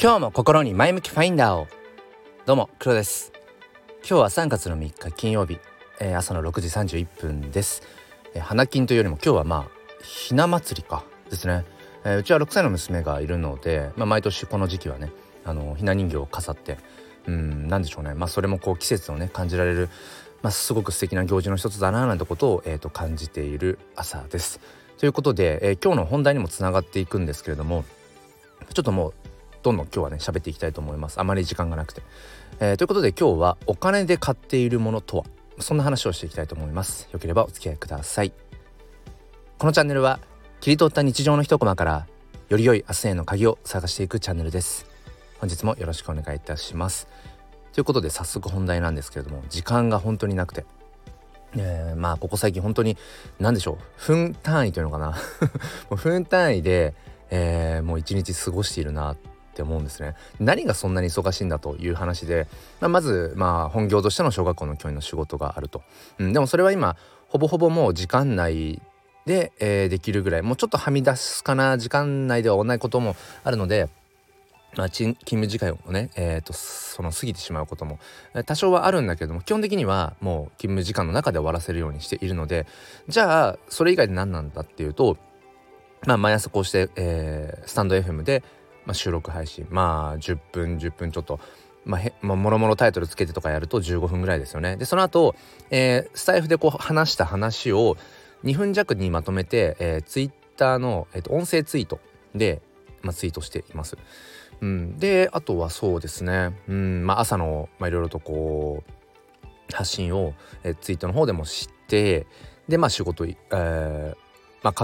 今日も心に前向きファインダーを。どうも黒です。今日は3月の3日金曜日、朝の6時31分です。花金というよりも今日はひな祭りかですね。うちは6歳の娘がいるので、毎年この時期はねひな人形を飾って、なんでしょうね、それもこう季節をね感じられる、すごく素敵な行事の一つだななんてことを、感じている朝です。ということで、今日の本題にもつながっていくんですけれども、ちょっともうどんどん今日はね喋っていきたいと思います。あまり時間がなくて、ということで今日はお金で買っているものとは、そんな話をしていきたいと思います。よければお付き合いください。このチャンネルは切り取った日常の一コマからより良い明日への鍵を探していくチャンネルです。本日もよろしくお願いいたします。ということで早速本題なんですけれども、時間が本当になくて、ここ最近本当に何でしょう、分単位というのかなもう分単位で、もう一日過ごしているなって思うんですね。何がそんなに忙しいんだという話で、まず本業としての小学校の教員の仕事があると、でもそれは今ほぼほぼもう時間内で、できるぐらい、もうちょっとはみ出すかな、時間内では終わらないこともあるので、勤務時間をね、その過ぎてしまうことも多少はあるんだけども、基本的にはもう勤務時間の中で終わらせるようにしているので、じゃあそれ以外で何なんだっていうと、毎朝こうして、スタンド FM で、収録配信、10分ちょっと、もろもろタイトルつけてとかやると15分ぐらいですよね。でその後、スタイフでこう話した話を2分弱にまとめて、Twitter の、音声ツイートで、ツイートしています。であとはそうですね、朝のいろいろとこう発信を、ツイートの方でもして、で仕事、家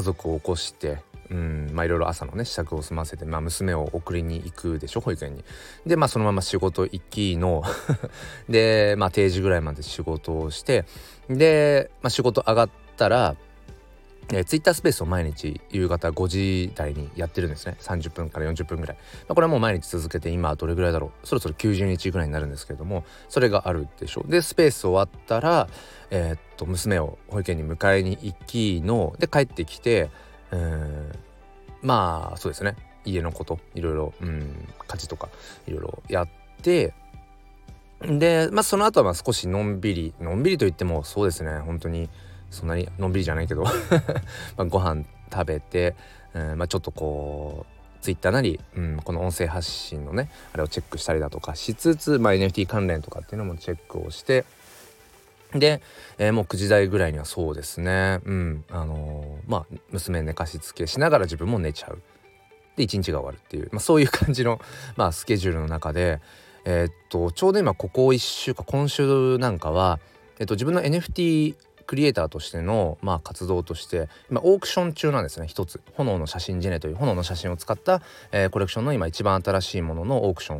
族を起こして、いろいろ朝のね支度を済ませて、娘を送りに行くでしょ、保育園に。でそのまま仕事行きので定時ぐらいまで仕事をして、で、仕事上がったらツイッタースペースを毎日夕方5時台にやってるんですね。30分から40分ぐらい、これはもう毎日続けて、今どれぐらいだろう、そろそろ90日ぐらいになるんですけれども、それがあるでしょ。でスペース終わったら、娘を保育園に迎えに行きの、で帰ってきて、そうですね、家のこといろいろ、家事とかいろいろやって、でその後は少しのんびりといっても、そうですね、本当にそんなにのんびりじゃないけどご飯食べて、ちょっとこうツイッターなり、この音声発信のねあれをチェックしたりだとかしつつ、NFT 関連とかっていうのもチェックをして、で、もう9時台ぐらいにはそうですね、娘寝かしつけしながら自分も寝ちゃうで一日が終わるっていう、そういう感じの、スケジュールの中で、ちょうど今ここ1週間今週なんかは、自分の NFTクリエイターとしての、活動として今オークション中なんですね。一つ炎の写真ジェネという炎の写真を使った、コレクションの今一番新しいもののオークション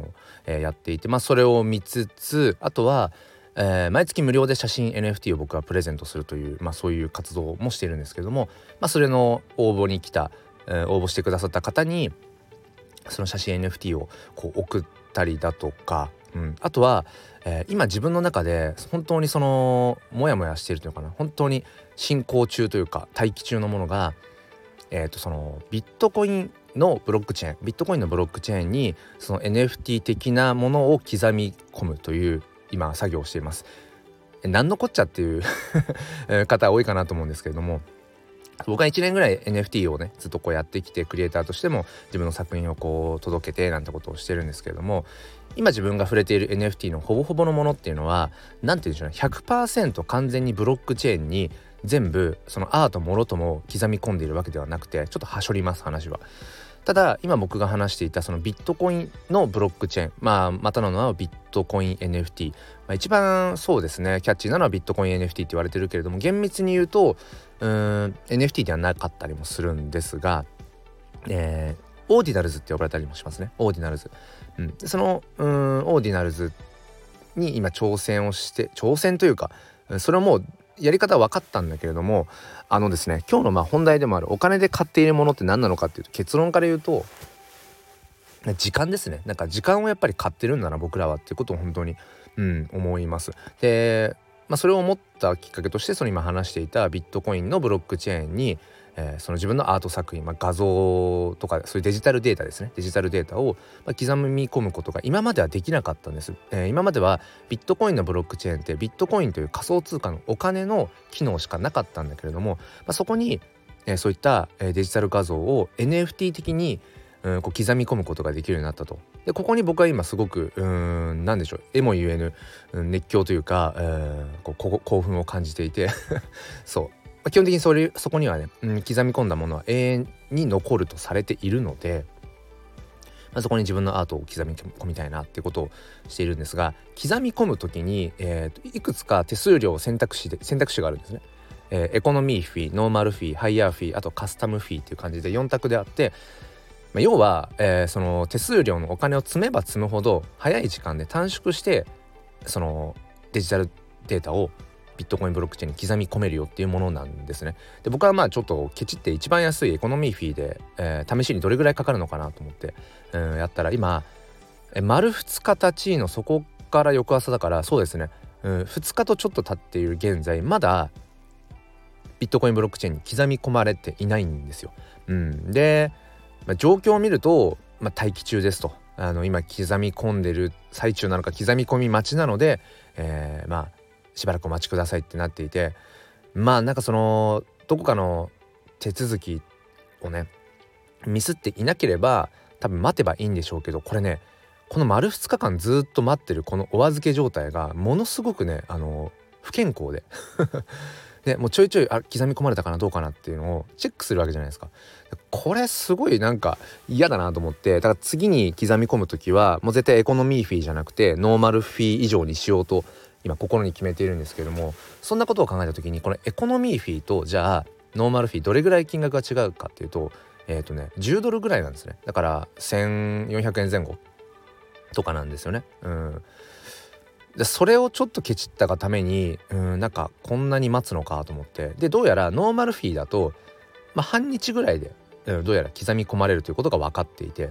を、やっていて、それを見つつ、あとは、毎月無料で写真 NFT を僕はプレゼントするという、そういう活動もしているんですけれども、それの応募に来た、応募してくださった方にその写真 NFT をこう送ったりだとか、あとは、今自分の中で本当にそのモヤモヤしているというかな、本当に進行中というか待機中のものが、そのビットコインのブロックチェーンにその NFT 的なものを刻み込むという今作業をしています。何のこっちゃっていう方多いかなと思うんですけれども、僕は1年ぐらい NFT をねずっとこうやってきて、クリエイターとしても自分の作品をこう届けてなんてことをしてるんですけれども、今自分が触れている NFT のほぼほぼのものっていうのは、なんていうんでしょうね、 100% 完全にブロックチェーンに全部そのアートもろとも刻み込んでいるわけではなくて、ちょっとはしょります話は。ただ今僕が話していたそのビットコインのブロックチェーン、またの名はビットコイン NFT、一番そうですねキャッチーなのはビットコイン NFT って言われてるけれども、厳密に言うとNFT ではなかったりもするんですが、オーディナルズって呼ばれたりもしますね。オーディナルズ、そのオーディナルズに今挑戦というか、それはもうやり方は分かったんだけれども、ですね、今日の本題でもあるお金で買っているものって何なのかっていうと、結論から言うと時間ですね。なんか時間をやっぱり買ってるんだな僕らはっていうことを本当に、思います。で、それを思ったきっかけとして、その今話していたビットコインのブロックチェーンに、その自分のアート作品、画像とかそういうデジタルデータですね、デジタルデータを刻み込むことが今まではできなかったんです。今まではビットコインのブロックチェーンってビットコインという仮想通貨のお金の機能しかなかったんだけれども、そこにそういったデジタル画像を NFT 的にこう刻み込むことができるようになったと。でここに僕は今すごく何でしょう、えもゆえぬ熱狂というか、興奮を感じていてそう。基本的にそこにはね、刻み込んだものは永遠に残るとされているので、そこに自分のアートを刻み込みたいなっていうことをしているんですが、刻み込むときに、いくつか手数料選択肢があるんですね。エコノミーフィー、ノーマルフィー、ハイヤーフィー、あとカスタムフィーっていう感じで4択であって、要は、その手数料のお金を積めば積むほど早い時間で短縮して、そのデジタルデータをビットコインブロックチェーンに刻み込めるよっていうものなんですね。で僕はちょっとケチって一番安いエコノミーフィーで、試しにどれぐらいかかるのかなと思って、やったら今丸2日経ちの、そこから翌朝だからそうですね、2日とちょっと経っている現在、まだビットコインブロックチェーンに刻み込まれていないんですよ。で、状況を見ると、待機中ですと、今刻み込んでる最中なのか、刻み込み待ちなので、しばらくお待ちくださいってなっていて、そのどこかの手続きをねミスっていなければ多分待てばいいんでしょうけど、これね、この丸2日間ずっと待ってるこのお預け状態がものすごくね不健康ででもうちょいちょい刻み込まれたかなどうかなっていうのをチェックするわけじゃないですか。これすごい嫌だなと思って、だから次に刻み込むときはもう絶対エコノミーフィーじゃなくてノーマルフィー以上にしようと今心に決めているんですけれども、そんなことを考えた時に、このエコノミーフィーとじゃあノーマルフィーどれぐらい金額が違うかっていうと、$10ぐらいなんですね。だから1400円前後とかなんですよね。でそれをちょっとケチったがために、こんなに待つのかと思って、でどうやらノーマルフィーだと、半日ぐらいでどうやら刻み込まれるということが分かっていて、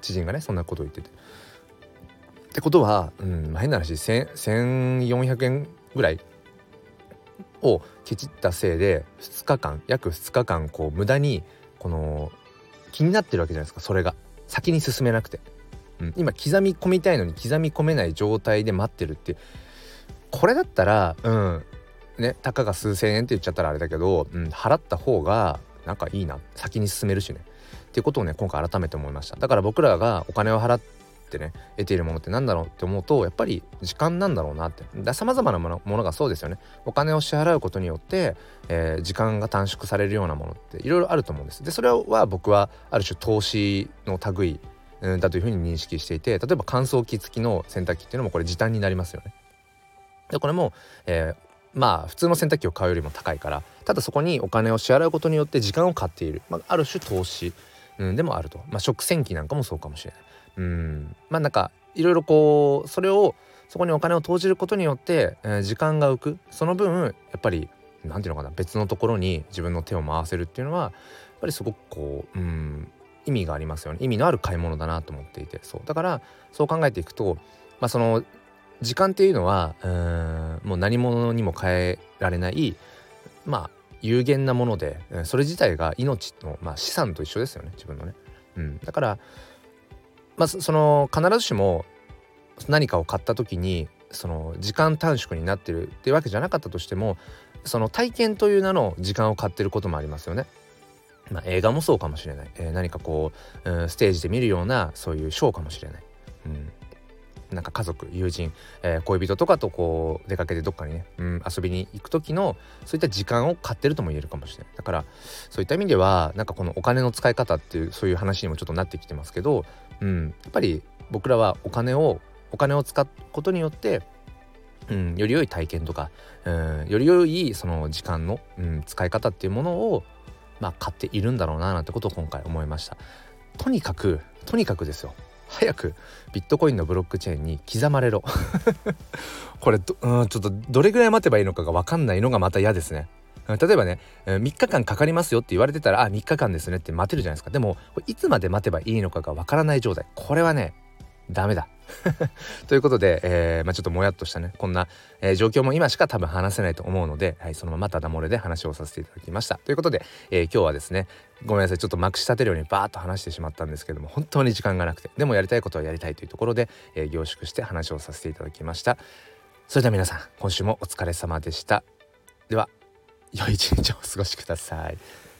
知人がねそんなことを言ってて、ってことは、変な話、1400円ぐらいをケチったせいで約2日間無駄に気になってるわけじゃないですか。それが先に進めなくて、今刻み込みたいのに刻み込めない状態で待ってるって、これだったらたかが数千円って言っちゃったらあれだけど、払った方がいいな、先に進めるしねっていうことをね今回改めて思いました。だから僕らがお金を払って得ているものってなんだろうって思うと、やっぱり時間なんだろうなって。さまざまなものがそうですよね。お金を支払うことによって、時間が短縮されるようなものっていろいろあると思うんです。でそれは僕はある種投資の類だというふうに認識していて、例えば乾燥機付きの洗濯機っていうのもこれ時短になりますよね。でこれも、普通の洗濯機を買うよりも高いから、ただそこにお金を支払うことによって時間を買っている、ある種投資でもあると。食洗機なんかもそうかもしれない。いろいろそこにお金を投じることによって、時間が浮く、その分やっぱり別のところに自分の手を回せるっていうのはやっぱりすごく意味がありますよね。意味のある買い物だなと思っていて、だからそう考えていくと、その時間っていうのはもう何物にも変えられない有限なもので、それ自体が命の、資産と一緒ですよね、自分のね。だからその必ずしも何かを買った時にその時間短縮になってるってわけじゃなかったとしても、その体験という名の時間を買ってることもありますよね。映画もそうかもしれない、何かステージで見るようなそういうショーかもしれない、家族、友人、恋人とかと出かけてどっかにね、遊びに行く時のそういった時間を買ってるとも言えるかもしれない。だからそういった意味ではこのお金の使い方っていうそういう話にもちょっとなってきてますけど、やっぱり僕らはお金を使うことによって、より良い体験とか、より良いその時間の、使い方っていうものを買っているんだろうななんてことを今回思いました。とにかくですよ。早くビットコインのブロックチェーンに刻まれろこれちょっとどれぐらい待てばいいのかが分かんないのがまた嫌ですね。例えばね、3日間かかりますよって言われてたら3日間ですねって待てるじゃないですか。でもいつまで待てばいいのかが分からない状態、これはねダメだということで、ちょっともやっとしたねこんな、状況も今しか多分話せないと思うので、そのままただ漏れで話をさせていただきましたということで、今日はですねごめんなさいちょっとまくし立てるようにバーッと話してしまったんですけども本当に時間がなくてでもやりたいことはやりたいというところで、凝縮して話をさせていただきました。それでは皆さん今週もお疲れ様でした。では良い一日をお過ごしください。